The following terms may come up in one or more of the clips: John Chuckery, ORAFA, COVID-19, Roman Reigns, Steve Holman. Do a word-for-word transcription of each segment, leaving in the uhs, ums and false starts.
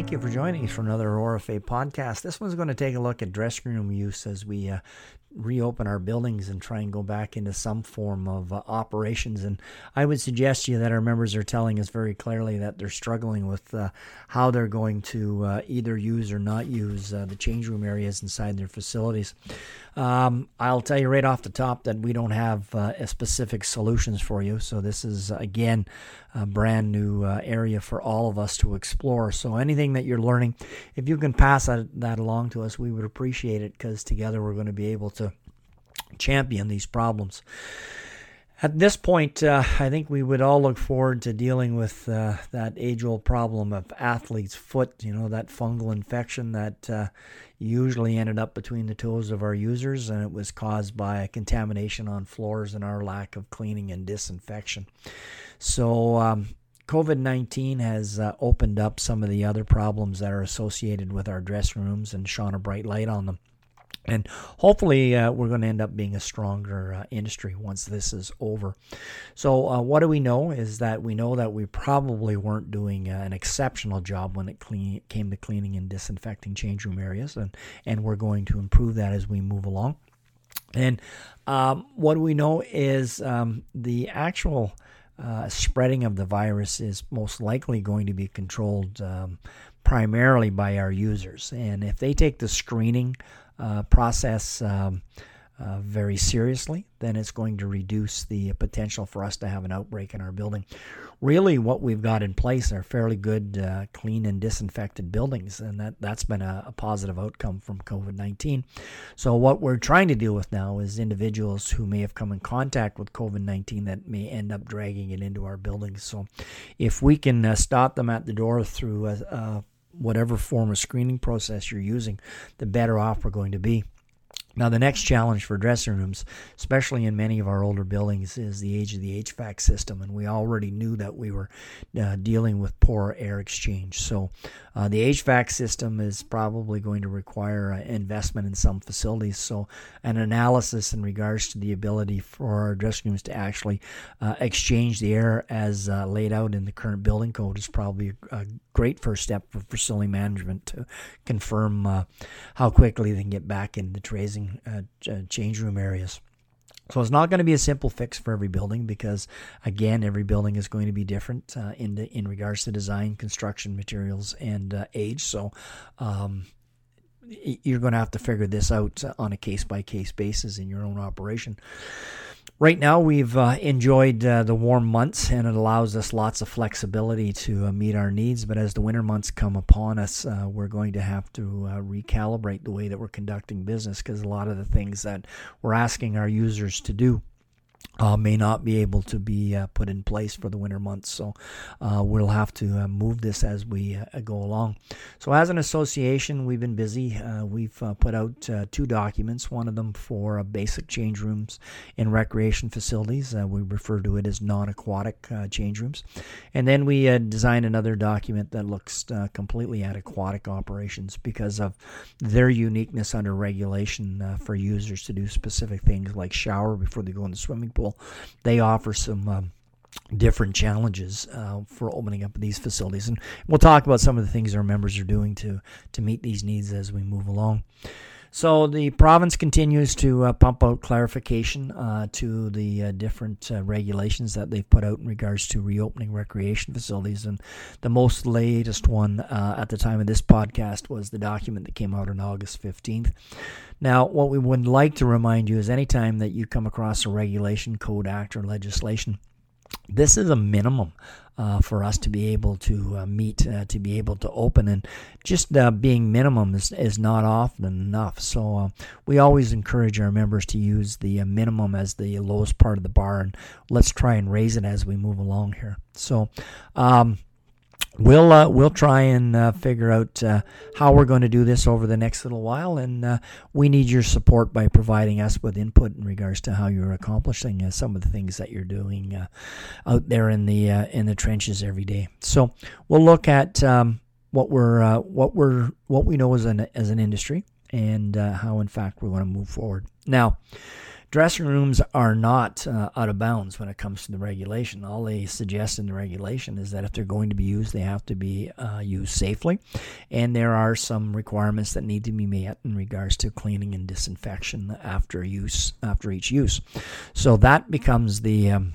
Thank you for joining us for another ORAFA podcast. This one's going to take a look at dressing room use as we uh, reopen our buildings and try and go back into some form of uh, operations. And I would suggest to you that our members are telling us very clearly that they're struggling with uh, how they're going to uh, either use or not use uh, the change room areas inside their facilities. Um, I'll tell you right off the top that we don't have uh, specific solutions for you. So this is, again, a brand new uh, area for all of us to explore. So anything that you're learning, if you can pass that, that along to us, we would appreciate it, because together we're going to be able to champion these problems. At this point, uh, I think we would all look forward to dealing with uh, that age-old problem of athlete's foot, you know, that fungal infection that uh, usually ended up between the toes of our users, and it was caused by a contamination on floors and our lack of cleaning and disinfection. So um, COVID nineteen has uh, opened up some of the other problems that are associated with our dressing rooms and shone a bright light on them. And hopefully uh, we're going to end up being a stronger uh, industry once this is over. So uh, what do we know is that we know that we probably weren't doing uh, an exceptional job when it clean, came to cleaning and disinfecting change room areas. And, and we're going to improve that as we move along. And um, what we know is um, the actual uh, spreading of the virus is most likely going to be controlled um, primarily by our users. And if they take the screening Uh, process um, uh, very seriously, then it's going to reduce the potential for us to have an outbreak in our building. Really, what we've got in place are fairly good, uh, clean and disinfected buildings, and that, that's been a, a positive outcome from COVID nineteen. So what we're trying to deal with now is individuals who may have come in contact with COVID nineteen that may end up dragging it into our buildings. So if we can uh, stop them at the door through a, a whatever form of screening process you're using, the better off we're going to be. Now, the next challenge for dressing rooms, especially in many of our older buildings, is the age of the H V A C system, and we already knew that we were uh, dealing with poor air exchange. So uh, the H V A C system is probably going to require uh, investment in some facilities, so an analysis in regards to the ability for our dressing rooms to actually uh, exchange the air as uh, laid out in the current building code is probably a great first step for facility management to confirm uh, how quickly they can get back into tracing Uh, change room areas. So it's not going to be a simple fix for every building, because, again, every building is going to be different uh, in the, in regards to design, construction, materials, and uh, age. So um, you're going to have to figure this out on a case-by-case basis in your own operation. Right now, we've uh, enjoyed uh, the warm months, and it allows us lots of flexibility to uh, meet our needs. But as the winter months come upon us, uh, we're going to have to uh, recalibrate the way that we're conducting business, because a lot of the things that we're asking our users to do Uh, may not be able to be uh, put in place for the winter months. So uh, we'll have to uh, move this as we uh, go along. So as an association, we've been busy. Uh, we've uh, put out uh, two documents, one of them for uh, basic change rooms in recreation facilities. Uh, we refer to it as non-aquatic uh, change rooms. And then we uh, designed another document that looks uh, completely at aquatic operations, because of their uniqueness under regulation uh, for users to do specific things like shower before they go in the swimming pool. They offer some um, different challenges uh, for opening up these facilities, and we'll talk about some of the things our members are doing to to meet these needs as we move along. So the province continues to uh, pump out clarification uh, to the uh, different uh, regulations that they've put out in regards to reopening recreation facilities. And the most latest one uh, at the time of this podcast was the document that came out on August fifteenth. Now, what we would like to remind you is anytime that you come across a regulation, code, act, or legislation, this is a minimum uh, for us to be able to uh, meet, uh, to be able to open. And just uh, being minimum is, is not often enough. So uh, we always encourage our members to use the uh, minimum as the lowest part of the bar, and let's try and raise it as we move along here. So um, we'll uh, we'll try and uh, figure out uh, how we're going to do this over the next little while, and uh, we need your support by providing us with input in regards to how you're accomplishing uh, some of the things that you're doing uh, out there in the uh, in the trenches every day. So we'll look at um, what we're uh, what we're what we know as an as an industry, and uh, how in fact we want to move forward now. Dressing rooms are not uh, out of bounds when it comes to the regulation. All they suggest in the regulation is that if they're going to be used, they have to be uh, used safely. And there are some requirements that need to be met in regards to cleaning and disinfection after use, after each use. So that becomes the um,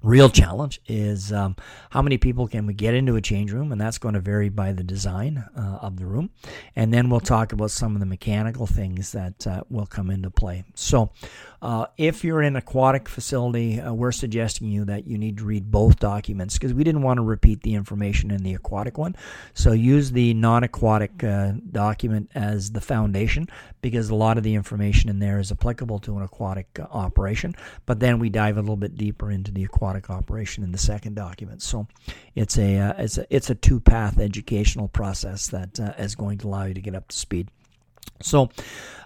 real challenge is um, how many people can we get into a change room, and that's going to vary by the design uh, of the room. And then we'll talk about some of the mechanical things that uh, will come into play. So uh, if you're in an aquatic facility, uh, we're suggesting you that you need to read both documents because we didn't want to repeat the information in the aquatic one. So use the non-aquatic uh, document as the foundation because a lot of the information in there is applicable to an aquatic uh, operation. But then we dive a little bit deeper into the aquatic operation in the second document. So it's a uh, it's a it's a two-path educational process that uh, is going to allow you to get up to speed. So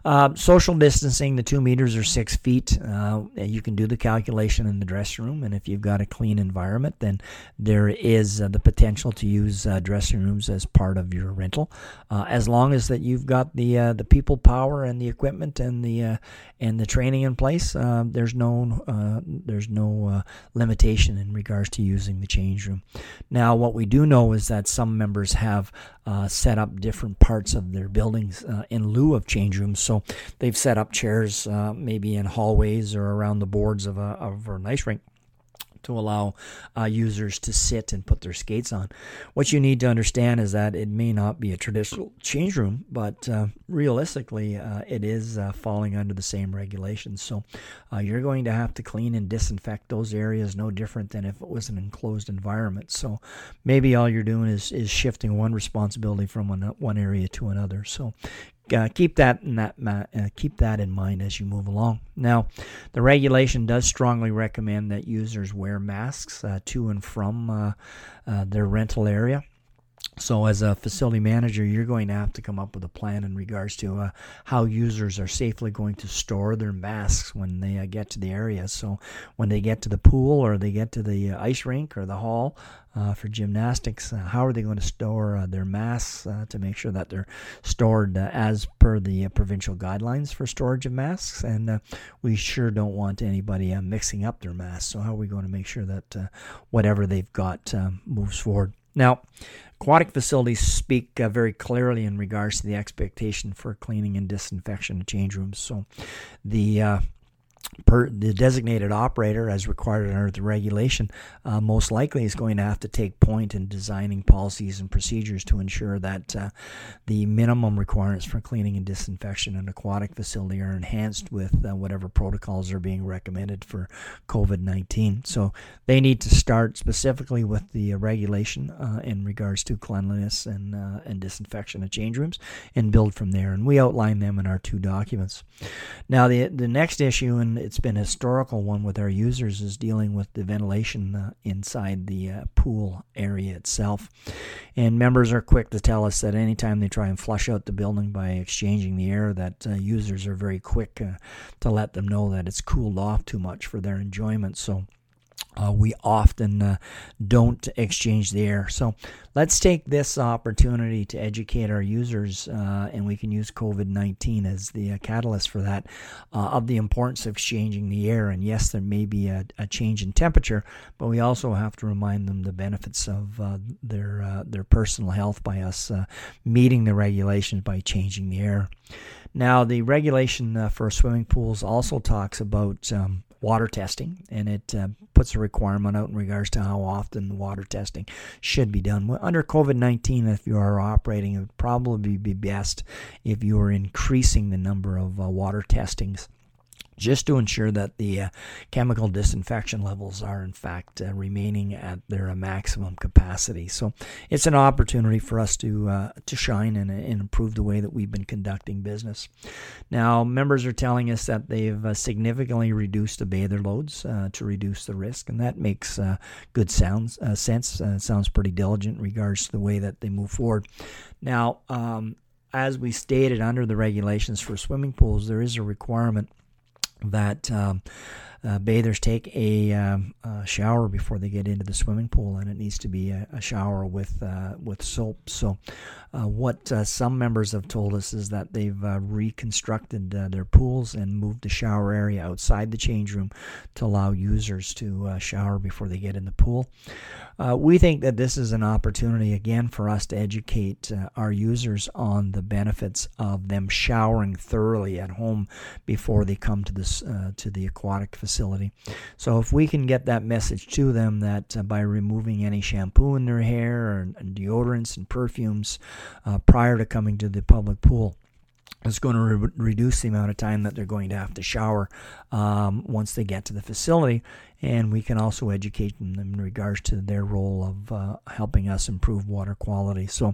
uh, social distancing, the two meters or six feet, uh, you can do the calculation in the dressing room. And if you've got a clean environment, then there is uh, the potential to use uh, dressing rooms as part of your rental, uh, as long as that you've got the uh, the people power and the equipment and the uh, and the training in place. Uh, there's no uh, there's no uh, limitation in regards to using the change room. Now, what we do know is that some members have Uh, set up different parts of their buildings uh, in lieu of change rooms. So they've set up chairs uh, maybe in hallways or around the boards of a, of an ice rink to allow uh, users to sit and put their skates on. What you need to understand is that it may not be a traditional change room, but uh, realistically, uh, it is uh, falling under the same regulations. So uh, you're going to have to clean and disinfect those areas no different than if it was an enclosed environment. So maybe all you're doing is, is shifting one responsibility from one, one area to another. So Uh, keep that in that uh, keep that in mind as you move along. Now, the regulation does strongly recommend that users wear masks uh, to and from uh, uh, their rental area. So as a facility manager, you're going to have to come up with a plan in regards to uh, how users are safely going to store their masks when they uh, get to the area. So when they get to the pool or they get to the uh, ice rink or the hall uh, for gymnastics, uh, how are they going to store uh, their masks uh, to make sure that they're stored uh, as per the uh, provincial guidelines for storage of masks? And uh, we sure don't want anybody uh, mixing up their masks. So how are we going to make sure that uh, whatever they've got uh, moves forward? Now, aquatic facilities speak uh, very clearly in regards to the expectation for cleaning and disinfection of change rooms. So the uh, per, the designated operator, as required under the regulation, uh, most likely is going to have to take point in designing policies and procedures to ensure that uh, the minimum requirements for cleaning and disinfection in an aquatic facility are enhanced with uh, whatever protocols are being recommended for COVID nineteen. So they need to start specifically with the uh, regulation uh, in regards to cleanliness and uh, and disinfection of change rooms and build from there. And we outline them in our two documents. Now, the the next issue, and it's been a historical one with our users, is dealing with the ventilation uh, inside the uh, pool area itself. And members are quick to tell us that anytime they try and flush out the building by exchanging the air, that uh, users are very quick uh, to let them know that it's cooled off too much for their enjoyment. So Uh, we often uh, don't exchange the air. So let's take this opportunity to educate our users, uh, and we can use COVID nineteen as the uh, catalyst for that, uh, of the importance of exchanging the air. And yes, there may be a, a change in temperature, but we also have to remind them the benefits of uh, their uh, their personal health by us uh, meeting the regulations by changing the air. Now, the regulation uh, for swimming pools also talks about um, water testing, and it uh, puts a requirement out in regards to how often water testing should be done. Well, under COVID nineteen, if you are operating, it would probably be best if you are increasing the number of uh, water testings, just to ensure that the uh, chemical disinfection levels are in fact uh, remaining at their uh, maximum capacity. So it's an opportunity for us to uh, to shine and, and improve the way that we've been conducting business. Now, members are telling us that they've uh, significantly reduced the bather loads uh, to reduce the risk, and that makes uh, good sounds, uh, sense. Uh, sounds pretty diligent in regards to the way that they move forward. Now, um, as we stated under the regulations for swimming pools, there is a requirement that um, uh, bathers take a, um, a shower before they get into the swimming pool, and it needs to be a, a shower with uh, with soap. So uh, what uh, some members have told us is that they've uh, reconstructed uh, their pools and moved the shower area outside the change room to allow users to uh, shower before they get in the pool. Uh, we think that this is an opportunity, again, for us to educate uh, our users on the benefits of them showering thoroughly at home before they come to this uh, to the aquatic facility. So if we can get that message to them that uh, by removing any shampoo in their hair or and deodorants and perfumes uh, prior to coming to the public pool, it's going to re- reduce the amount of time that they're going to have to shower um, once they get to the facility. And we can also educate them in regards to their role of uh, helping us improve water quality. So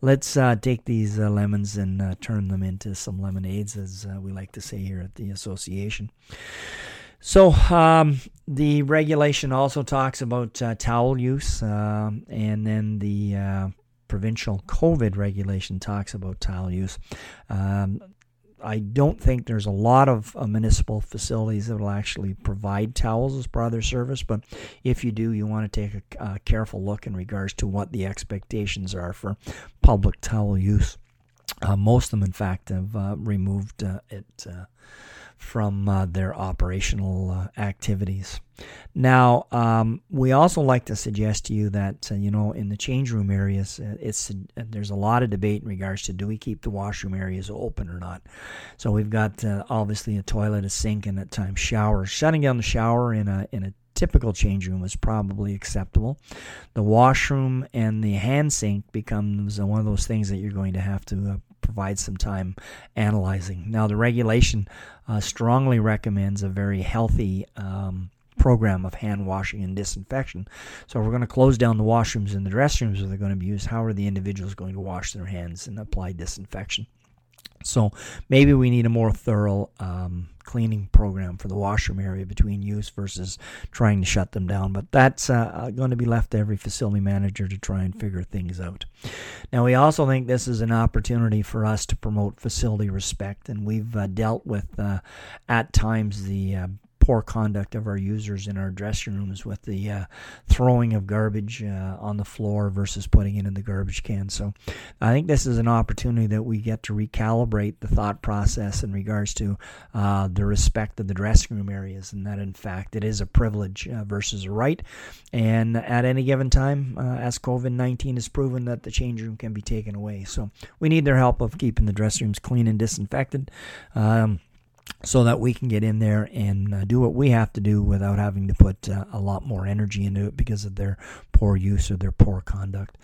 let's uh, take these uh, lemons and uh, turn them into some lemonades, as uh, we like to say here at the association. So um, the regulation also talks about uh, towel use, uh, and then the uh, provincial COVID regulation talks about towel use. Um, I don't think there's a lot of uh, municipal facilities that will actually provide towels as part of their service, but if you do, you want to take a uh, careful look in regards to what the expectations are for public towel use. Uh, most of them, in fact, have uh, removed uh, it uh, from uh, their operational uh, activities. Now, um, we also like to suggest to you that, uh, you know, in the change room areas, it's uh, there's a lot of debate in regards to do we keep the washroom areas open or not. So we've got, uh, obviously, a toilet, a sink, and at times shower. Shutting down the shower in a in a typical change room is probably acceptable. The washroom and the hand sink becomes one of those things that you're going to have to uh, provide some time analyzing. Now, the regulation uh, strongly recommends a very healthy um, program of hand washing and disinfection. So we're going to close down the washrooms and the restrooms where they're going to be used. How are the individuals going to wash their hands and apply disinfection? So maybe we need a more thorough um, cleaning program for the washroom area between use versus trying to shut them down. But that's uh, going to be left to every facility manager to try and figure things out. Now, we also think this is an opportunity for us to promote facility respect. And we've uh, dealt with, uh, at times, the uh, poor conduct of our users in our dressing rooms with the uh, throwing of garbage uh, on the floor versus putting it in the garbage can. So I think this is an opportunity that we get to recalibrate the thought process in regards to uh, the respect of the dressing room areas, and that in fact it is a privilege uh, versus a right. And at any given time, uh, as COVID nineteen has proven, that the change room can be taken away. So we need their help of keeping the dressing rooms clean and disinfected, Um so that we can get in there and uh, do what we have to do without having to put uh, a lot more energy into it because of their poor use or their poor conduct.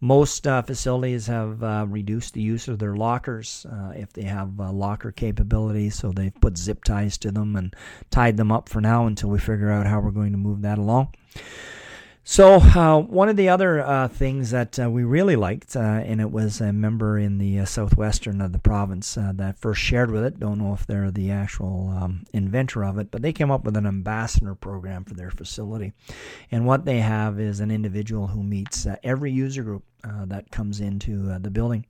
Most uh, facilities have uh, reduced the use of their lockers uh, if they have uh, locker capability, so they've put zip ties to them and tied them up for now until we figure out how we're going to move that along. So uh, one of the other uh, things that uh, we really liked, uh, and it was a member in the uh, southwestern of the province uh, that first shared with it, don't know if they're the actual um, inventor of it, but they came up with an ambassador program for their facility. And what they have is an individual who meets uh, every user group Uh, that comes into uh, the building,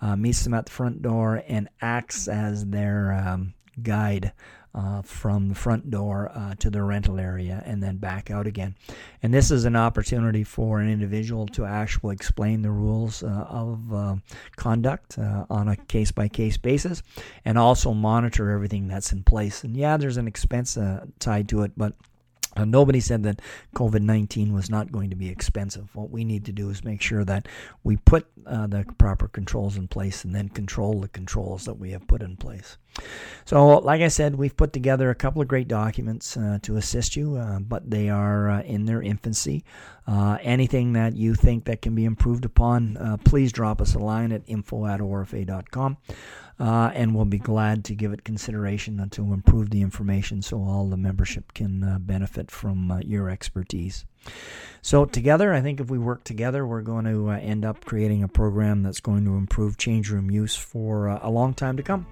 uh, meets them at the front door, and acts as their um, guide uh, from the front door uh, to the rental area and then back out again. And this is an opportunity for an individual to actually explain the rules uh, of uh, conduct uh, on a case-by-case basis and also monitor everything that's in place. And yeah, there's an expense uh, tied to it, but Uh, nobody said that COVID nineteen was not going to be expensive. What we need to do is make sure that we put uh, the proper controls in place and then control the controls that we have put in place. So, like I said, we've put together a couple of great documents uh, to assist you, uh, but they are uh, in their infancy. Uh, anything that you think that can be improved upon, uh, please drop us a line at info at O R A F A dot com, uh, and we'll be glad to give it consideration to improve the information so all the membership can uh, benefit from uh, your expertise. So together, I think if we work together, we're going to uh, end up creating a program that's going to improve change room use for uh, a long time to come.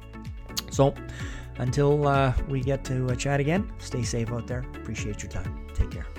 So until uh, we get to uh, chat again, stay safe out there. Appreciate your time. Take care.